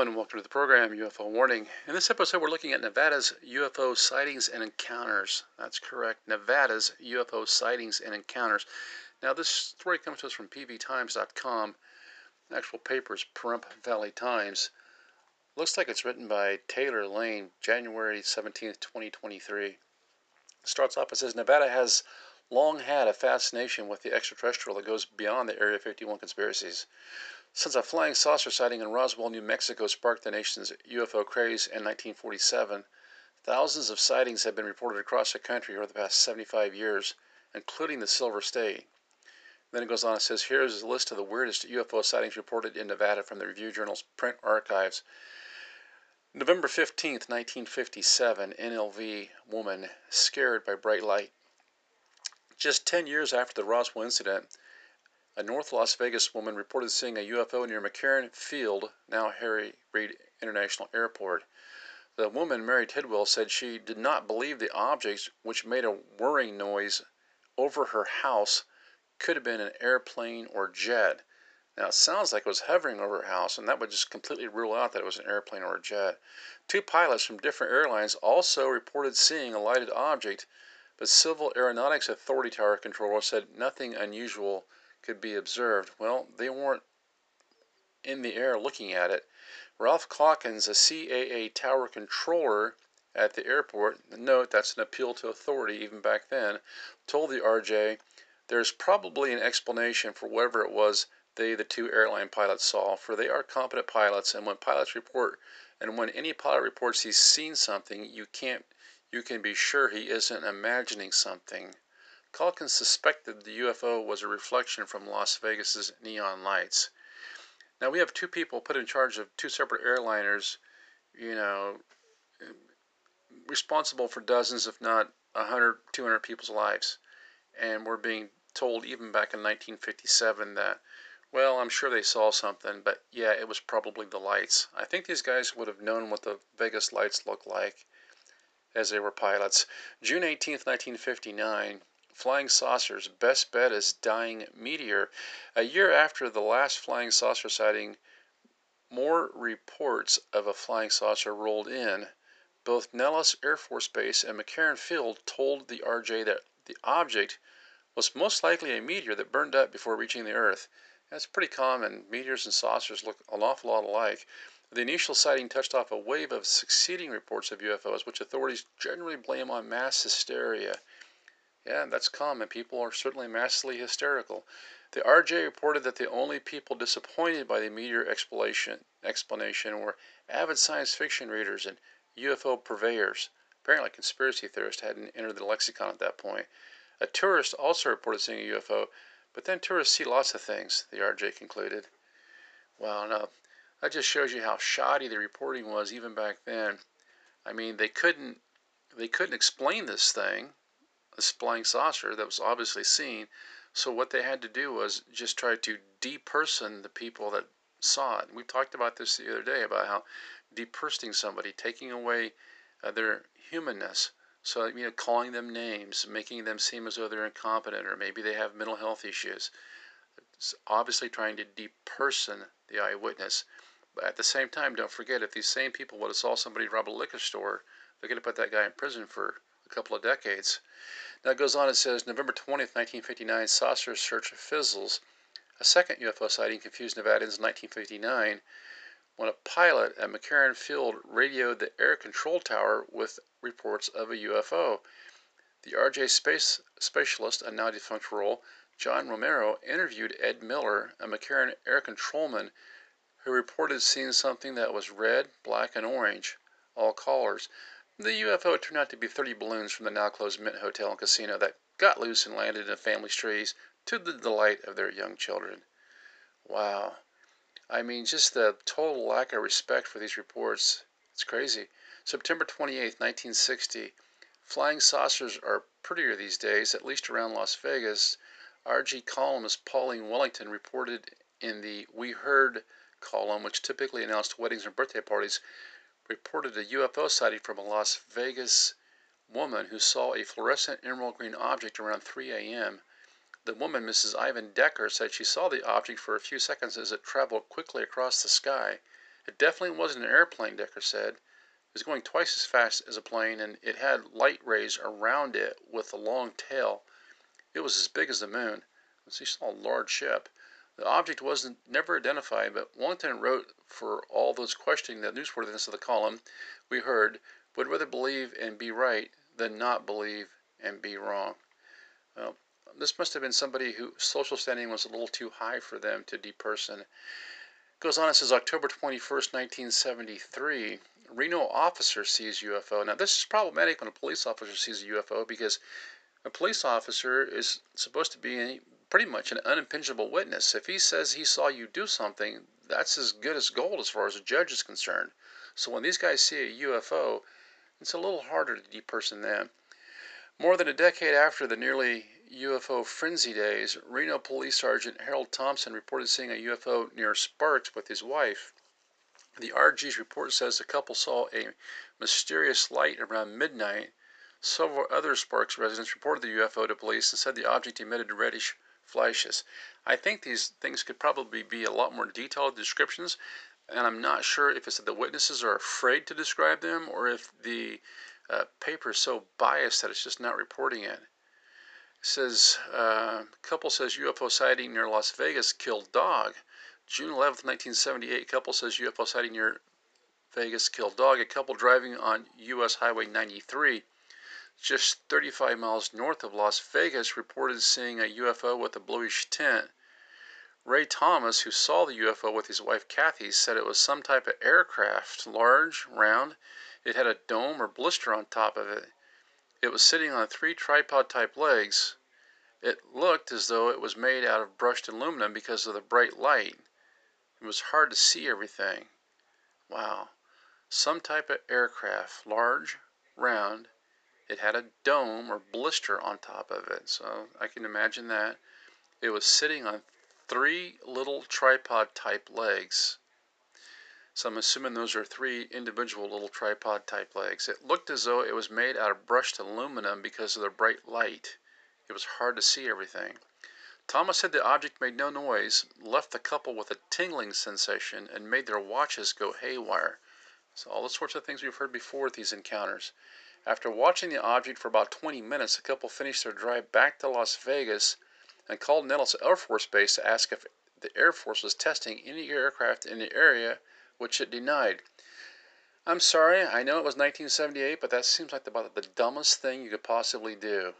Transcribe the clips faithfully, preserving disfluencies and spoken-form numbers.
Hello and welcome to the program U F O Warning. In this episode, we're looking at Nevada's U F O sightings and encounters. That's correct, Nevada's U F O sightings and encounters. Now, this story comes to us from P V Times dot com. The actual paper is Pahrump Valley Times. Looks like it's written by Taylor Lane, January seventeenth, twenty twenty-three. It starts off, it says, Nevada has long had a fascination with the extraterrestrial that goes beyond the Area fifty-one conspiracies. Since a flying saucer sighting in Roswell, New Mexico sparked the nation's U F O craze in nineteen forty-seven, thousands of sightings have been reported across the country over the past seventy-five years, including the Silver State. Then it goes on and says, here's a list of the weirdest U F O sightings reported in Nevada from the Review Journal's print archives. November fifteenth, nineteen fifty-seven, N L V woman scared by bright light. Just ten years after the Roswell incident, a North Las Vegas woman reported seeing a U F O near McCarran Field, now Harry Reid International Airport. The woman, Mary Tidwell, said she did not believe the objects, which made a whirring noise over her house, could have been an airplane or jet. Now, it sounds like it was hovering over her house, and that would just completely rule out that it was an airplane or a jet. Two pilots from different airlines also reported seeing a lighted object, but Civil Aeronautics Authority tower controller said nothing unusual could be observed. Well, they weren't in the air looking at it. Ralph Calkins, a C A A tower controller at the airport, note that's an appeal to authority even back then, told the R J, there's probably an explanation for whatever it was they, the two airline pilots, saw, for they are competent pilots, and when pilots report, and when any pilot reports he's seen something, you can't, you can be sure he isn't imagining something. Calkins suspected the U F O was a reflection from Las Vegas's neon lights. Now, we have two people put in charge of two separate airliners, you know, responsible for dozens, if not one hundred, two hundred people's lives. And we're being told, even back in nineteen fifty-seven, that, well, I'm sure they saw something, but yeah, it was probably the lights. I think these guys would have known what the Vegas lights looked like as they were pilots. June eighteenth, nineteen fifty-nine. Flying saucers, best bet is dying meteor. A year after the last flying saucer sighting, more reports of a flying saucer rolled in. Both Nellis Air Force Base and McCarran Field told the R J that the object was most likely a meteor that burned up before reaching the Earth. That's pretty common. Meteors and saucers look an awful lot alike. The initial sighting touched off a wave of succeeding reports of U F Os, which authorities generally blame on mass hysteria. Yeah, that's common. People are certainly massively hysterical. The R J reported that the only people disappointed by the meteor explanation, explanation were avid science fiction readers and U F O purveyors. Apparently, conspiracy theorists hadn't entered the lexicon at that point. A tourist also reported seeing a U F O, but then tourists see lots of things, the R J concluded. Wow, no, that just shows you how shoddy the reporting was even back then. I mean, they couldn't, they couldn't explain this thing, this flying saucer that was obviously seen, so what they had to do was just try to deperson the people that saw it. And we talked about this the other day, about how depersoning somebody, taking away uh, their humanness, so, you know, calling them names, making them seem as though they're incompetent, or maybe they have mental health issues. It's obviously trying to deperson the eyewitness. But at the same time, don't forget, if these same people would have saw somebody rob a liquor store, they're going to put that guy in prison for couple of decades. Now it goes on and says, November twentieth, nineteen fifty-nine, saucer search fizzles. A second U F O sighting confused Nevadans in nineteen fifty-nine when a pilot at McCarran Field radioed the air control tower with reports of a U F O. The R J space specialist, a now defunct role, John Romero, interviewed Ed Miller, a McCarran air controlman who reported seeing something that was red, black, and orange. All callers. The U F O turned out to be thirty balloons from the now-closed Mint Hotel and Casino that got loose and landed in a family's trees to the delight of their young children. Wow. I mean, just the total lack of respect for these reports. It's crazy. September twenty-eighth, nineteen sixty. Flying saucers are prettier these days, at least around Las Vegas. R G columnist Pauline Wellington reported in the We Heard column, which typically announced weddings and birthday parties, reported a U F O sighting from a Las Vegas woman who saw a fluorescent emerald green object around three a m The woman, Missus Ivan Decker, said she saw the object for a few seconds as it traveled quickly across the sky. It definitely wasn't an airplane, Decker said. It was going twice as fast as a plane, and it had light rays around it with a long tail. It was as big as the moon. He saw a large ship. The object wasn't never identified, but Wellington wrote for all those questioning the newsworthiness of the column. We heard, would rather believe and be right than not believe and be wrong. Well, this must have been somebody whose social standing was a little too high for them to deperson. It goes on and says, October twenty-first, nineteen seventy-three, Reno officer sees U F O. Now, this is problematic when a police officer sees a U F O, because a police officer is supposed to be pretty much an unimpeachable witness. If he says he saw you do something, that's as good as gold as far as a judge is concerned. So when these guys see a U F O, it's a little harder to deperson them. More than a decade after the nearly U F O frenzy days, Reno Police Sergeant Harold Thompson reported seeing a U F O near Sparks with his wife. The R G's report says the couple saw a mysterious light around midnight. Several other Sparks residents reported the U F O to police and said the object emitted reddish flashes. I think these things could probably be a lot more detailed descriptions, and I'm not sure if it's that the witnesses are afraid to describe them or if the uh, paper is so biased that it's just not reporting it. It says, uh, couple says U F O sighting near Las Vegas killed dog. June eleventh, nineteen seventy-eight, couple says U F O sighting near Vegas killed dog. A couple driving on U S Highway ninety-three. Just thirty-five miles north of Las Vegas, reported seeing a U F O with a bluish tint. Ray Thomas, who saw the U F O with his wife Kathy, said it was some type of aircraft, large, round. It had a dome or blister on top of it. It was sitting on three tripod-type legs. It looked as though it was made out of brushed aluminum because of the bright light. It was hard to see everything. Wow. Some type of aircraft, large, round. It had a dome or blister on top of it, so I can imagine that. It was sitting on three little tripod-type legs. So I'm assuming those are three individual little tripod-type legs. It looked as though it was made out of brushed aluminum because of the bright light. It was hard to see everything. Thomas said the object made no noise, left the couple with a tingling sensation, and made their watches go haywire. So all the sorts of things we've heard before at these encounters. After watching the object for about twenty minutes, the couple finished their drive back to Las Vegas and called Nellis Air Force Base to ask if the Air Force was testing any aircraft in the area, which it denied. I'm sorry, I know it was nineteen seventy-eight, but that seems like about the dumbest thing you could possibly do.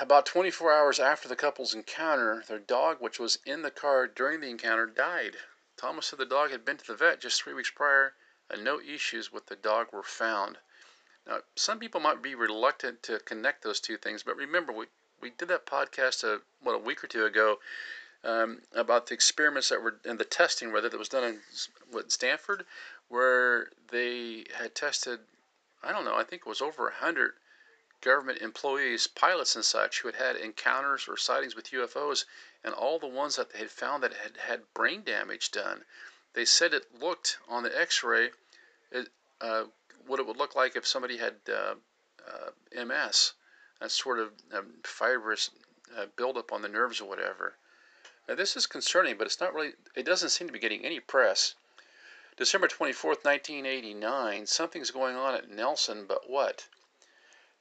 About twenty-four hours after the couple's encounter, their dog, which was in the car during the encounter, died. Thomas said the dog had been to the vet just three weeks prior, and no issues with the dog were found. Now, some people might be reluctant to connect those two things, but remember, we, we did that podcast, a, what, a week or two ago um, about the experiments that were, and the testing, whether that was done in what, Stanford, where they had tested, I don't know, I think it was over one hundred government employees, pilots and such, who had had encounters or sightings with U F Os, and all the ones that they had found that had had brain damage done. They said it looked, on the x-ray, it, uh, what it would look like if somebody had uh, uh, M S, that sort of um, fibrous uh, buildup on the nerves or whatever. Now, this is concerning, but it's not really, it doesn't seem to be getting any press. December twenty-fourth, nineteen eighty-nine, something's going on at Nelson, but what?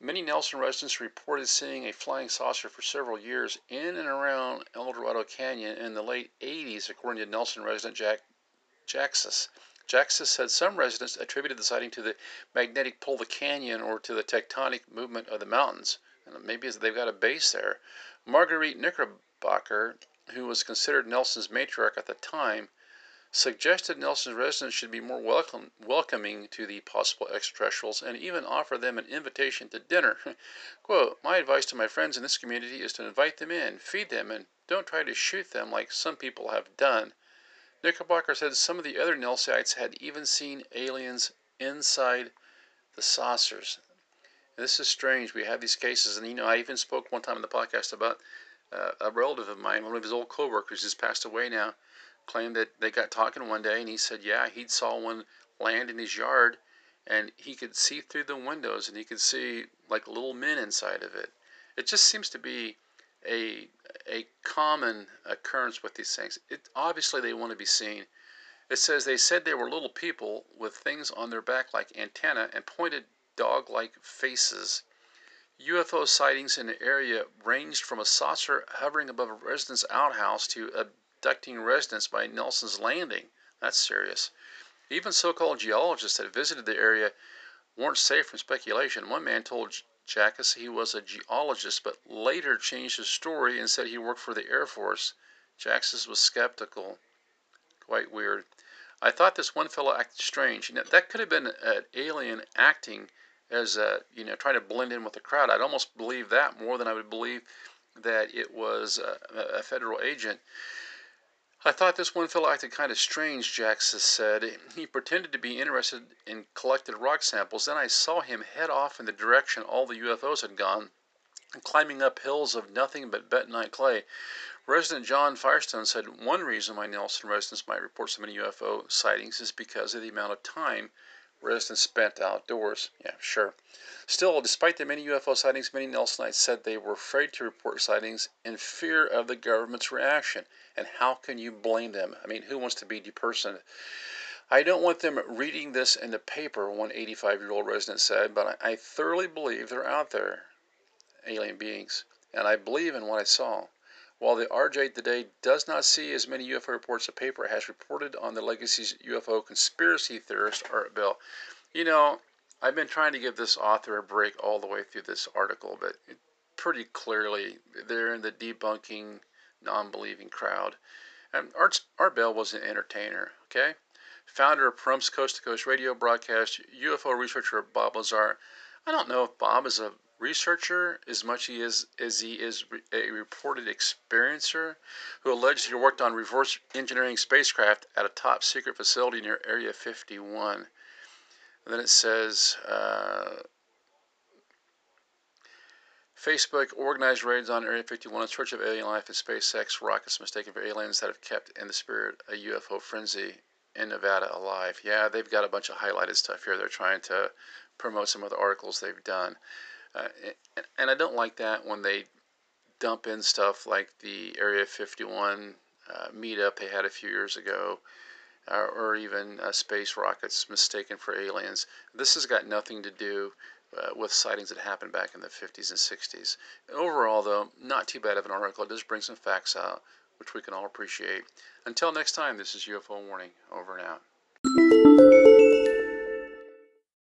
Many Nelson residents reported seeing a flying saucer for several years in and around El Dorado Canyon in the late eighties, according to Nelson resident Jack Jackson. Jackson said some residents attributed the sighting to the magnetic pull of the canyon or to the tectonic movement of the mountains. And maybe they've got a base there. Marguerite Knickerbocker, who was considered Nelson's matriarch at the time, suggested Nelson's residents should be more welcome, welcoming to the possible extraterrestrials and even offer them an invitation to dinner. Quote, my advice to my friends in this community is to invite them in, feed them, and don't try to shoot them like some people have done. Knickerbocker said some of the other Nelsonites had even seen aliens inside the saucers. This is strange. We have these cases, and you know, I even spoke one time in the podcast about uh, a relative of mine, one of his old co-workers who's passed away now, claimed that they got talking one day, and he said, yeah, he saw one land in his yard, and he could see through the windows, and he could see, like, little men inside of it. It just seems to be a a common occurrence with these things. It obviously they want to be seen. It says they said they were little people with things on their back like antennae and pointed dog-like faces. U F O sightings in the area ranged from a saucer hovering above a resident's outhouse to abducting residents by Nelson's Landing. That's serious. Even so-called geologists that visited the area weren't safe from speculation. One man told Jackass he was a geologist, but later changed his story and said he worked for the Air Force. Jackass was skeptical. Quite weird. I thought this one fellow acted strange. You know, that could have been an alien acting as a, you know, trying to blend in with the crowd. I'd almost believe that more than I would believe that it was a, a federal agent. I thought this one fellow acted kind of strange, Jackson said. He pretended to be interested in collected rock samples. Then I saw him head off in the direction all the U F Os had gone, climbing up hills of nothing but bentonite clay. Resident John Firestone said one reason why Nelson residents might report so many U F O sightings is because of the amount of time residents spent outdoors. Yeah, sure. Still, despite the many U F O sightings, many Nelsonites said they were afraid to report sightings in fear of the government's reaction. And how can you blame them? I mean, who wants to be depersoned? I don't want them reading this in the paper, one eighty-five-year-old resident said, but I thoroughly believe they're out there, alien beings, and I believe in what I saw. While the R J today does not see as many U F O reports, the paper has reported on the legacy U F O conspiracy theorist Art Bell. You know, I've been trying to give this author a break all the way through this article, but it, pretty clearly they're in the debunking, non-believing crowd. And Art, Art Bell was an entertainer, okay? Founder of Pahrump's Coast to Coast Radio Broadcast, U F O researcher Bob Lazar. I don't know if Bob is a researcher as much he is as he is a reported experiencer who allegedly worked on reverse engineering spacecraft at a top secret facility near Area fifty-one. And then it says uh, Facebook organized raids on Area fifty-one in search of alien life and SpaceX rockets mistaken for aliens that have kept in the spirit a U F O frenzy in Nevada alive. Yeah, they've got a bunch of highlighted stuff here. They're trying to promote some of the articles they've done. Uh, and, and I don't like that when they dump in stuff like the Area fifty-one uh, meetup they had a few years ago, uh, or even uh, space rockets mistaken for aliens. This has got nothing to do uh, with sightings that happened back in the fifties and sixties. Overall, though, not too bad of an article. It does bring some facts out, which we can all appreciate. Until next time, this is U F O Warning. Over and out.